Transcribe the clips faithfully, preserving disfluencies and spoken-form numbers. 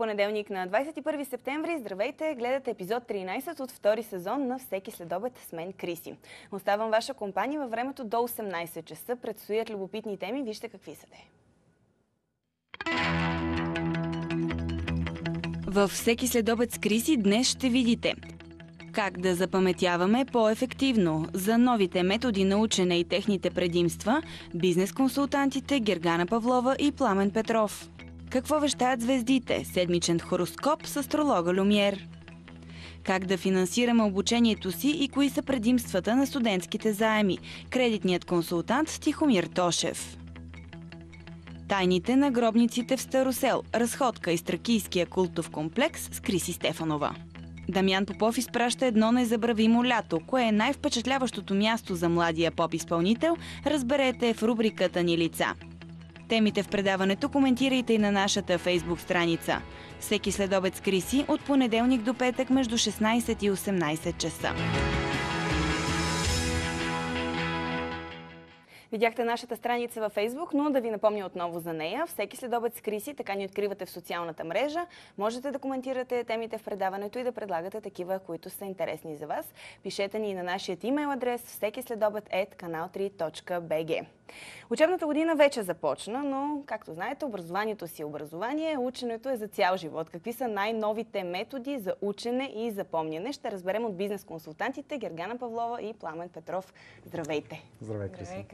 Понеделник на двадесет и първи септември. Здравейте! Гледате епизод тринадесет от втори сезон на Всеки следобед с мен Криси. Оставам ваша компания във времето до осемнадесет часа. Предстоят любопитни теми. Вижте какви са те. Във Всеки следобед с Криси днес ще видите как да запаметяваме по-ефективно, за новите методи на учене и техните предимства, бизнес-консултантите Гергана Павлова и Пламен Петров. Какво вещаят звездите? Седмичен хороскоп с астролога Люмьер. Как да финансираме обучението си и кои са предимствата на студентските заеми? Кредитният консултант Тихомир Тошев. Тайните на гробниците в Старосел. Разходка из тракийския култов комплекс с Криси Стефанова. Дамян Попов изпраща едно незабравимо лято. Кое е най-впечатляващото място за младия поп-изпълнител, разберете в рубриката ни лица. Темите в предаването коментирайте и на нашата фейсбук страница. Всеки следобед с Криси от понеделник до петък между шестнадесет и осемнадесет часа. Видяхте нашата страница във Фейсбук, но да ви напомня отново за нея. Всеки следобед с Криси, така ни откривате в социалната мрежа. Можете да коментирате темите в предаването и да предлагате такива, които са интересни за вас. Пишете ни на нашия имейл адрес всеки следобед ет канал три точка би джи. Учебната година вече започна, но, както знаете, образованието си е образование, ученето е за цял живот. Какви са най-новите методи за учене и запомняне? Ще разберем от бизнес-консултантите Гергана Павлова и Пламен Петров. Здравейте! Здравей, Криси!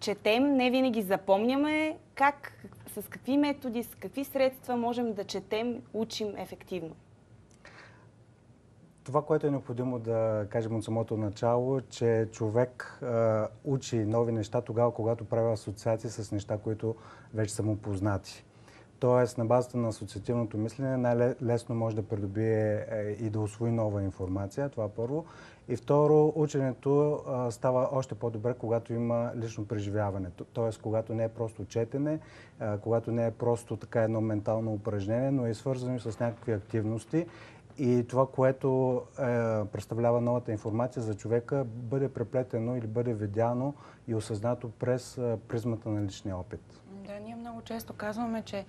Четем, не винаги запомняме. Как, с какви методи, с какви средства можем да четем, учим ефективно? Това, което е необходимо да кажем от самото начало, че човек а, учи нови неща тогава, когато прави асоциации с неща, които вече са му познати. Тоест, на базата на асоциативното мислене най-лесно може да придобие и да усвои нова информация. Това първо. И второ, ученето става още по-добре, когато има лично преживяване. Тоест, когато не е просто четене, когато не е просто така едно ментално упражнение, но е свързано с някакви активности. И това, което е, представлява новата информация за човека, бъде преплетено или бъде видяно и осъзнато през е, призмата на личния опит. Да, ние много често казваме, че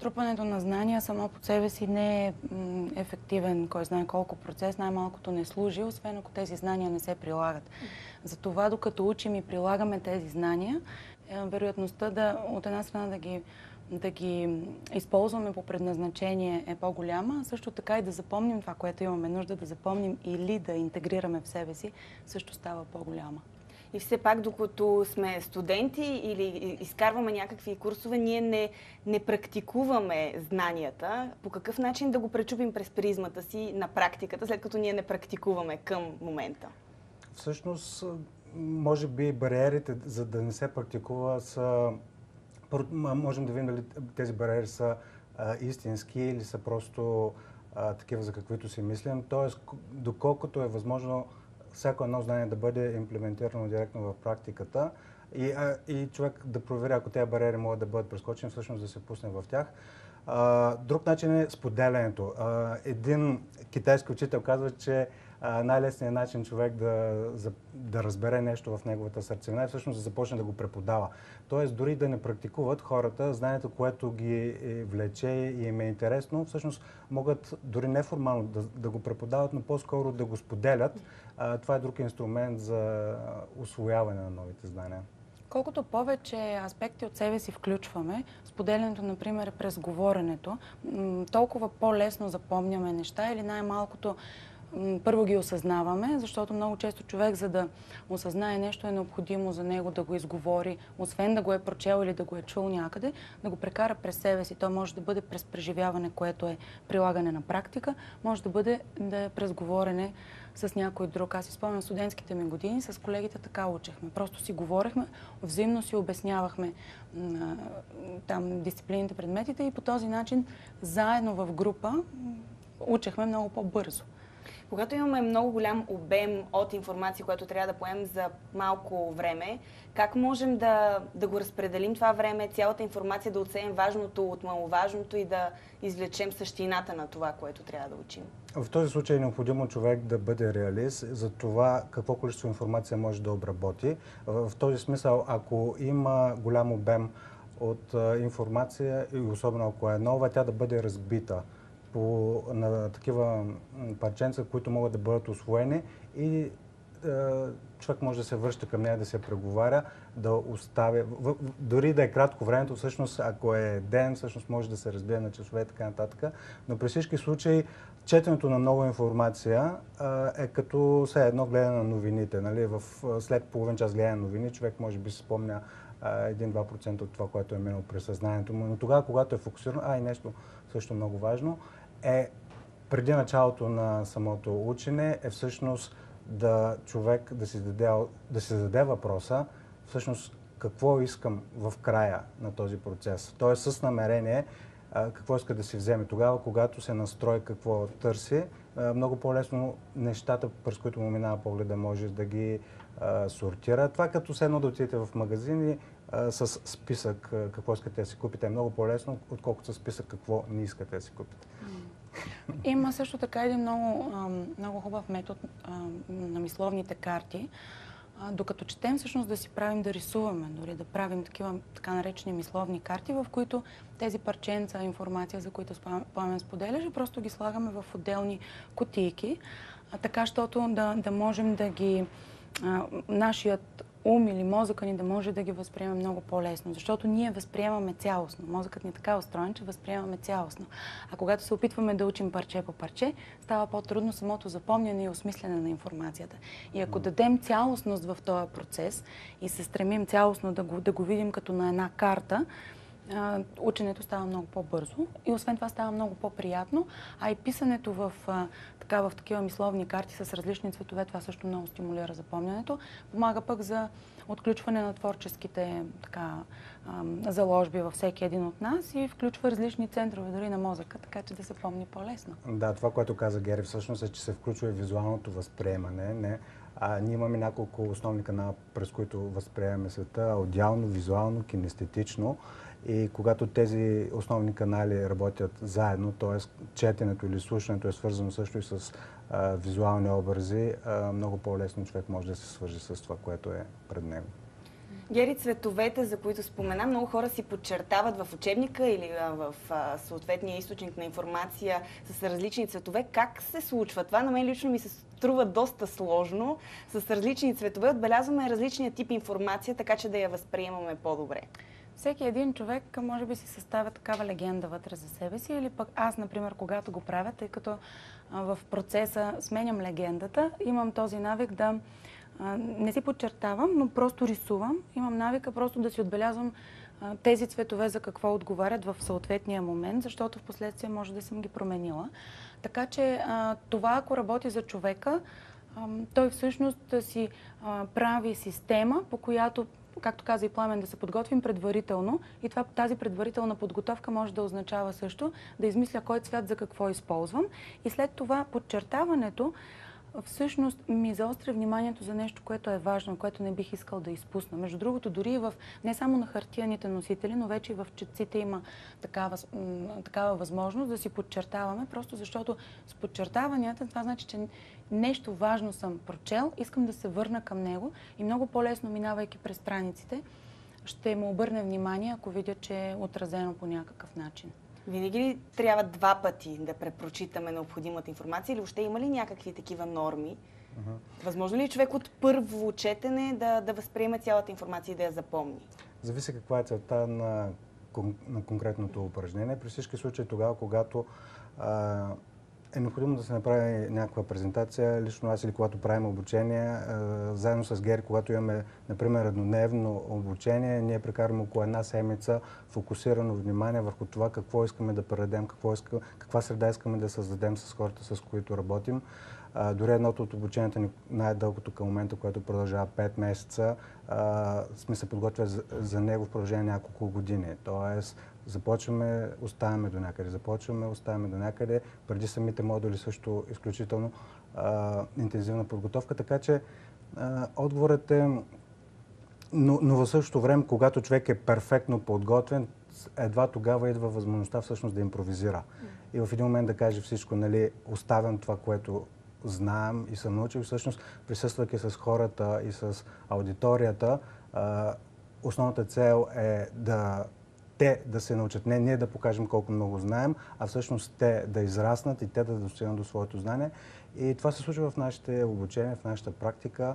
трупането на знания само по себе си не е м, ефективен, кой знае колко процес, най-малкото не служи, освен ако тези знания не се прилагат. Затова, докато учим и прилагаме тези знания, е, вероятността да, от една страна да ги да ги използваме по предназначение е по-голяма, също така и да запомним това, което имаме нужда да запомним или да интегрираме в себе си, също става по-голяма. И все пак, докато сме студенти или изкарваме някакви курсове, ние не, не практикуваме знанията. По какъв начин да го пречупим през призмата си на практиката, след като ние не практикуваме към момента? Всъщност, може би бариерите, за да не се практикува, са... Можем да видим дали тези бариери са а, истински или са просто а, такива, за каквито си мислим. Тоест, доколкото е възможно всяко едно знание да бъде имплементирано директно в практиката и, а, и човек да проверя, ако тези бариери могат да бъдат прескочени, всъщност да се пусне в тях. А, друг начин е споделянето. А, един китайски учител казва, че най-лесният начин човек да, да разбере нещо в неговата сърцевина е всъщност да започне да го преподава. Тоест, дори да не практикуват хората, знанието, което ги влече и им е интересно, всъщност могат дори неформално да, да го преподават, но по-скоро да го споделят. Това е друг инструмент за усвояване на новите знания. Колкото повече аспекти от себе си включваме, споделянето, например, през говоренето, толкова по-лесно запомняме неща или най-малкото първо ги осъзнаваме, защото много често човек, за да осъзнае нещо, е необходимо за него да го изговори, освен да го е прочел или да го е чул някъде, да го прекара през себе си. То може да бъде през преживяване, което е прилагане на практика, може да бъде да е през говорене с някой друг. Аз си спомням студентските ми години, с колегите така учехме. Просто си говорехме, взаимно си обяснявахме там дисциплините, предметите и по този начин заедно в група учехме много по-бързо. Когато имаме много голям обем от информация, която трябва да поемем за малко време, как можем да, да го разпределим това време, цялата информация, да отсеем важното от маловажното и да извлечем същината на това, което трябва да учим? В този случай е необходимо човек да бъде реалист за това какво количество информация може да обработи. В този смисъл, ако има голям обем, от а, информация, и особено ако е нова, тя да бъде разбита по, на такива парченца, които могат да бъдат усвоени и а, човек може да се връща към нея, да се преговаря, да оставя. В, дори да е кратко времето, всъщност, ако е ден, всъщност може да се разбие на часове и така нататък. Но при всички случаи, четенето на много информация а, е като все едно гледане на новините. Нали? В, след половин час гледане на новини, човек може би си спомня един-два процента от това, което е минало през съзнанието му. Но тогава, когато е фокусирано, а и нещо също много важно, е преди началото на самото учене, е всъщност да човек да си даде, да си зададе въпроса, всъщност какво искам в края на този процес. Тоест с намерение какво иска да си вземе. Тогава, когато се настрои какво търси, много по-лесно нещата, през които му минава погледа, може да ги сортира. Това като седно да отидете в магазини с списък какво искате да си купите. Е много по-лесно, отколкото с списък какво не искате да си купите. Има също така един много, много хубав метод на мисловните карти. Докато четем, всъщност да си правим, да рисуваме, дори да правим такива така наречени мисловни карти, в които тези парченца, информация, за които Пламен споделяше, просто ги слагаме в отделни кутийки, така, щото да, да можем да ги... А, нашият ум или мозъка ни да може да ги възприеме много по-лесно, защото ние възприемаме цялостно. Мозъкът ни е така устроен, че възприемаме цялостно. А когато се опитваме да учим парче по парче, става по-трудно самото запомняне и осмислене на информацията. И ако дадем цялостност в този процес и се стремим цялостно да го, да го видим като на една карта, а, ученето става много по-бързо и освен това става много по-приятно, а и писането в... А, в такива мисловни карти с различни цветове, това също много стимулира запомнянето. Помага пък за отключване на творческите така, заложби във всеки един от нас и включва различни центрове дори на мозъка, така че да се помни по-лесно. Да, това, което каза Гери, всъщност е, че се включва и визуалното възприемане. Не? А, ние имаме няколко основни канала, през които възприемаме света, аудиално, визуално, кинестетично. И когато тези основни канали работят заедно, т.е. четенето или слушането е свързано също и с а, визуални образи, а, много по-лесно човек може да се свържи с това, което е пред него. Гери, цветовете, за които спомена, много хора си подчертават в учебника или в а, съответния източник на информация с различни цветове. Как се случва това? На мен лично ми се струва доста сложно. С различни цветове отбелязваме различния тип информация, така че да я възприемаме по-добре. Всеки един човек може би си съставя такава легенда вътре за себе си или пък аз, например, когато го правя, тъй като в процеса сменям легендата, имам този навик да не си подчертавам, но просто рисувам. Имам навика просто да си отбелязвам тези цветове за какво отговарят в съответния момент, защото в последствие може да съм ги променила. Така че това, ако работи за човека, той всъщност си прави система, по която, както каза и Пламен, да се подготвим предварително и това, тази предварителна подготовка може да означава също да измисля кой цвят за какво използвам. И след това подчертаването всъщност ми заостря вниманието за нещо, което е важно, което не бих искал да изпусна. Между другото, дори и в, не само на хартияните носители, но вече и в четците има такава, такава възможност да си подчертаваме, просто защото с подчертаванията, това значи, че нещо важно съм прочел, искам да се върна към него и много по-лесно, минавайки през страниците, ще му обърне внимание, ако видя, че е отразено по някакъв начин. Винаги ли трябва два пъти да препрочитаме необходимата информация или въобще има ли някакви такива норми? Uh-huh. Възможно ли човек от първо четене да, да възприеме цялата информация и да я запомни? Зависи каква е целта на, на конкретното упражнение. При всички случаи тогава, когато а, е необходимо да се направи някаква презентация, лично аз или когато правим обучение, а, заедно с Гери, когато имаме, например, еднодневно обучение, ние прекарваме около една седмица фокусирано внимание върху това какво искаме да предадем, какво иска, каква среда искаме да създадем с хората, с които работим. А, дори едното от обучението ни, най-дългото към момента, което продължава пет месеца, а, сме се подготвили за, за него в продължение няколко години. Тоест, започваме, оставяме до някъде, започваме, оставяме до някъде. Преди самите модули също изключително а, интензивна подготовка, така че а, отговорът е, но, но в същото време, когато човек е перфектно подготвен, едва тогава идва възможността всъщност да импровизира. И в един момент да каже всичко, нали, оставям това, което знам и съм научил. Всъщност, присъствайки с хората и с аудиторията, а, основната цел е да те да се научат. Не ние да покажем колко много знаем, а всъщност те да израснат и те да достигнат до своето знание. И това се случва в нашите обучения, в нашата практика.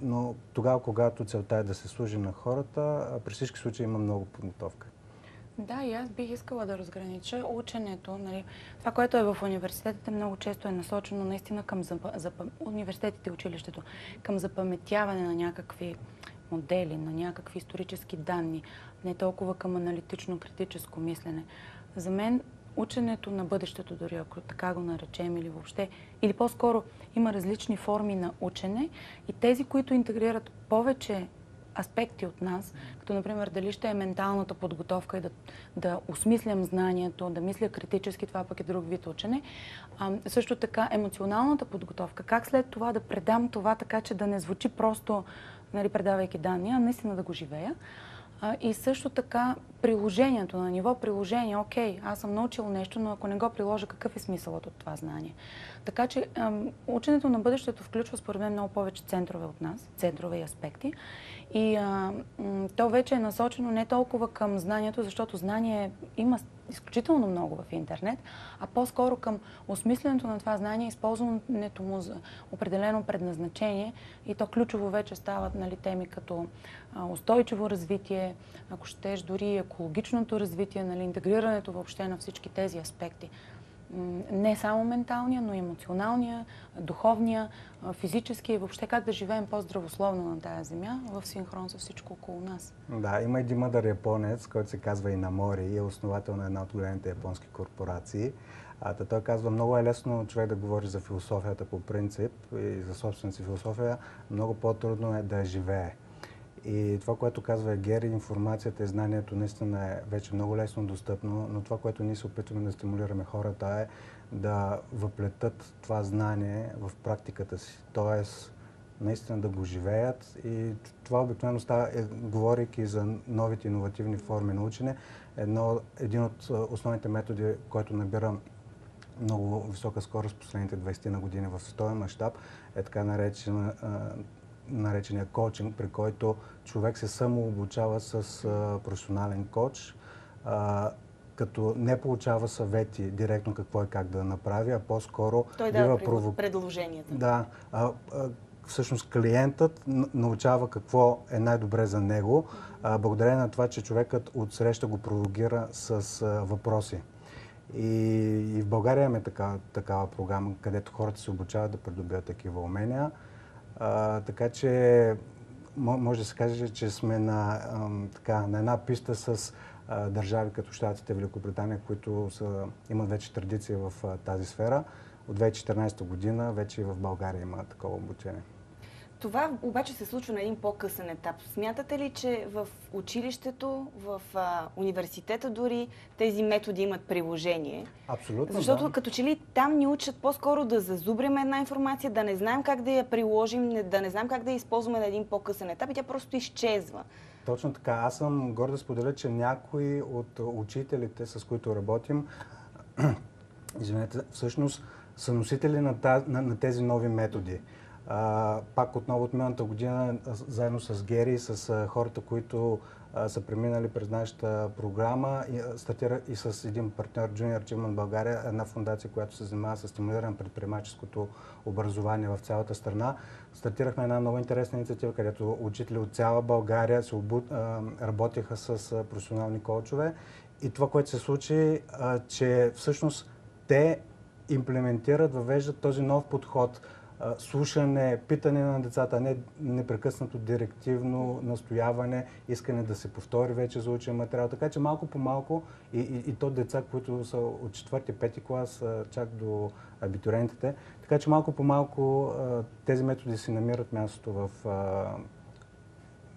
Но тогава, когато целта е да се служи на хората, при всички случаи има много подготовка. Да, и аз бих искала да разгранича ученето. Нали, това, което е в университетите, много често е насочено наистина към запа... Запа... университетите и училището, към запаметяване на някакви модели, на някакви исторически данни, не толкова към аналитично-критическо мислене. За мен ученето на бъдещето, дори ако така го наречем или въобще, или по-скоро има различни форми на учене и тези, които интегрират повече аспекти от нас, като например дали ще е менталната подготовка и да, да осмислям знанието, да мисля критически, това пък е друг вид учене. А, също така емоционалната подготовка, как след това да предам това така, че да не звучи просто, нали, предавайки данни, а наистина да го живея. А, и също така приложението, на ниво приложение, окей, аз съм научил нещо, но ако не го приложа, какъв е смисълът от това знание? Така че ам, ученето на бъдещето включва според мен много повече центрове от нас, центрове и аспекти. И а, м, то вече е насочено не толкова към знанието, защото знание има изключително много в интернет, а по-скоро към осмисленето на това знание, използването му за определено предназначение и то ключово вече стават, нали, теми като а, устойчиво развитие, ако щеш дори екологичното развитие, нали, интегрирането въобще на всички тези аспекти. Не само менталния, но и емоционалния, духовния, физически и въобще как да живеем по-здравословно на тази земя, в синхрон с всичко около нас. Да, има един мъдър японец, който се казва Инамори и е основател на една от големите японски корпорации. А, той казва, много е лесно човек да говори за философията по принцип и за собствената си философия, много по-трудно е да я живее. И това, което казва Гери, информацията и знанието наистина е вече много лесно достъпно, но това, което ние се опитваме да стимулираме хората е да въплетат това знание в практиката си. Тоест, наистина да го живеят и това обикновено става, е, говорейки за новите иновативни форми на учене, едно, един от основните методи, който набира много висока скорост последните двайсет на години в световен мащаб, е така наречена наречения коучинг, при който човек се самообучава с а, професионален коуч, а, като не получава съвети директно какво и как да направи, а по-скоро... Той дава пров... предложението. Да. А, а, всъщност клиентът научава какво е най-добре за него, а, благодарение на това, че човекът отсреща го провокира с а, въпроси. И, и в България имаме така, такава програма, където хората се обучават да придобият такива умения. А, така че може да се каже, че сме на, а, така, на една писта с а, държави като Щатите, Великобритания, които са, имат вече традиция в а, тази сфера. От две хиляди и четиринайсета година вече и в България има такова обучение. Това обаче се случва на един по-късен етап. Смятате ли, че в училището, в а, университета дори тези методи имат приложение? Абсолютно. Защото да. Като че ли там ни учат по-скоро да зазубрим една информация, да не знаем как да я приложим, да не знаем как да я използваме на един по-късен етап и тя просто изчезва. Точно така. Аз съм горд да споделя, че някои от учителите, с които работим, извинете, всъщност са носители на, таз, на, на тези нови методи. А, пак отново от миналата година, заедно с Гери и с а, хората, които а, са преминали през нашата програма, и, а, стартира и с един партньор, Junior Achievement България, една фундация, която се занимава с стимулиране предприемаческото образование в цялата страна. Стартирахме една много интересна инициатива, където учители от цяла България се обу... а, работиха с а, професионални коучове. И това, което се случи, а, че всъщност те имплементират, въвеждат този нов подход. Слушане, питане на децата, не непрекъснато директивно настояване, искане да се повтори вече за учен материал. Така че малко по малко и, и, и то деца, които са от четвърти-пети клас, чак до абитуриентите. Така че малко по малко тези методи си намират мястото в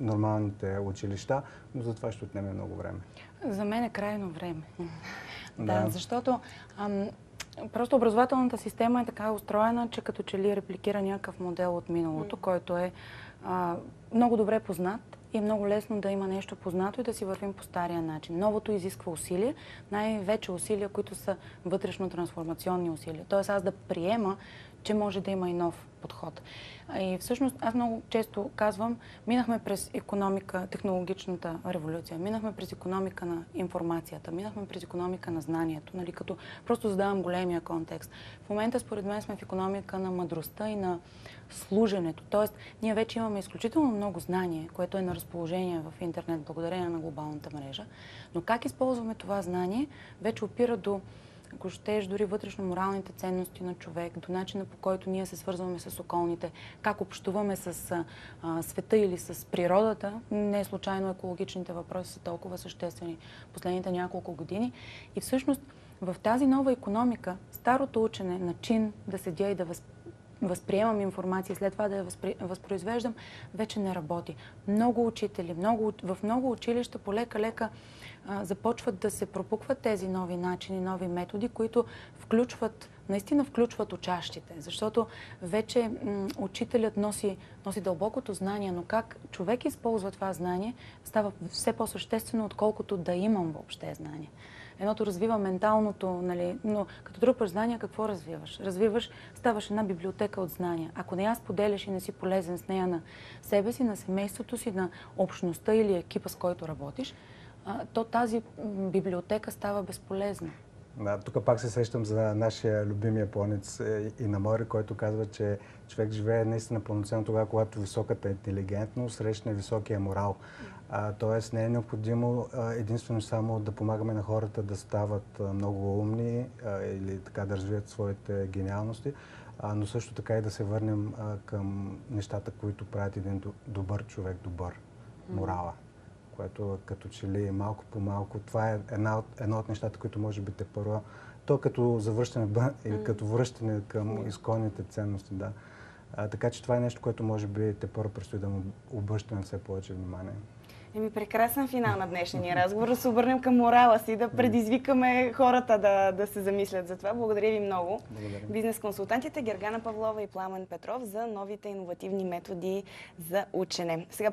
нормалните училища, но за това ще отнеме много време. За мен е крайно време. Да, да, защото... Ам... Просто образователната система е така устроена, че като че ли репликира някакъв модел от миналото, който е а, много добре познат и много лесно да има нещо познато и да си вървим по стария начин. Новото изисква усилие, най-вече усилия, които са вътрешно-трансформационни усилия. Тоест аз да приема, че може да има и нов подход. И всъщност аз много често казвам, минахме през икономика, технологичната революция, минахме през икономика на информацията, минахме през икономика на знанието, нали, като просто задавам големия контекст. В момента според мен сме в икономика на мъдростта и на служенето, т.е. ние вече имаме изключително много знание, което е на разположение в интернет, благодарение на глобалната мрежа, но как използваме това знание, вече опира до, ако щеш, дори вътрешно-моралните ценности на човек, до начина, по който ние се свързваме с околните, как общуваме с а, света или с природата. Не случайно екологичните въпроси са толкова съществени последните няколко години. И всъщност в тази нова икономика, старото учене, начин да седя и да възпитам, възприемам информация и след това да я възпри... възпроизвеждам, вече не работи. Много учители, много... в много училища полека-лека а, започват да се пропукват тези нови начини, нови методи, които включват, наистина включват учащите. Защото вече м- учителят носи, носи дълбокото знание, но как човек използва това знание, става все по-съществено, отколкото да имам въобще знание. Едното развива менталното, нали, но като трупаш знания, какво развиваш? Развиваш, ставаш една библиотека от знания. Ако не я споделяш и не си полезен с нея на себе си, на семейството си, на общността или екипа, с който работиш, то тази библиотека става безполезна. Да, тук пак се сещам за нашия любимия планец Инамори, който казва, че човек живее наистина пълноценно тогава, когато високата интелигентност срещне високия морал. Тоест не е необходимо единствено само да помагаме на хората да стават много умни или така да развият своите гениалности, но също така и да се върнем към нещата, които правят един добър човек, добър морала. Което като че ли малко по малко, това е една от, една от нещата, които може би те първа, то като завръщане или като връщане към изконните ценности, да. А, така че това е нещо, което може би те първо предстои да му обръщаме все повече внимание. Еми, прекрасен финал на днешния разговор. Да се обърнем към морала си, да предизвикаме хората да, да се замислят за това. Благодаря ви много. Благодаря. Бизнес-консултантите Гергана Павлова и Пламен Петров за новите иновативни методи за учене. Сега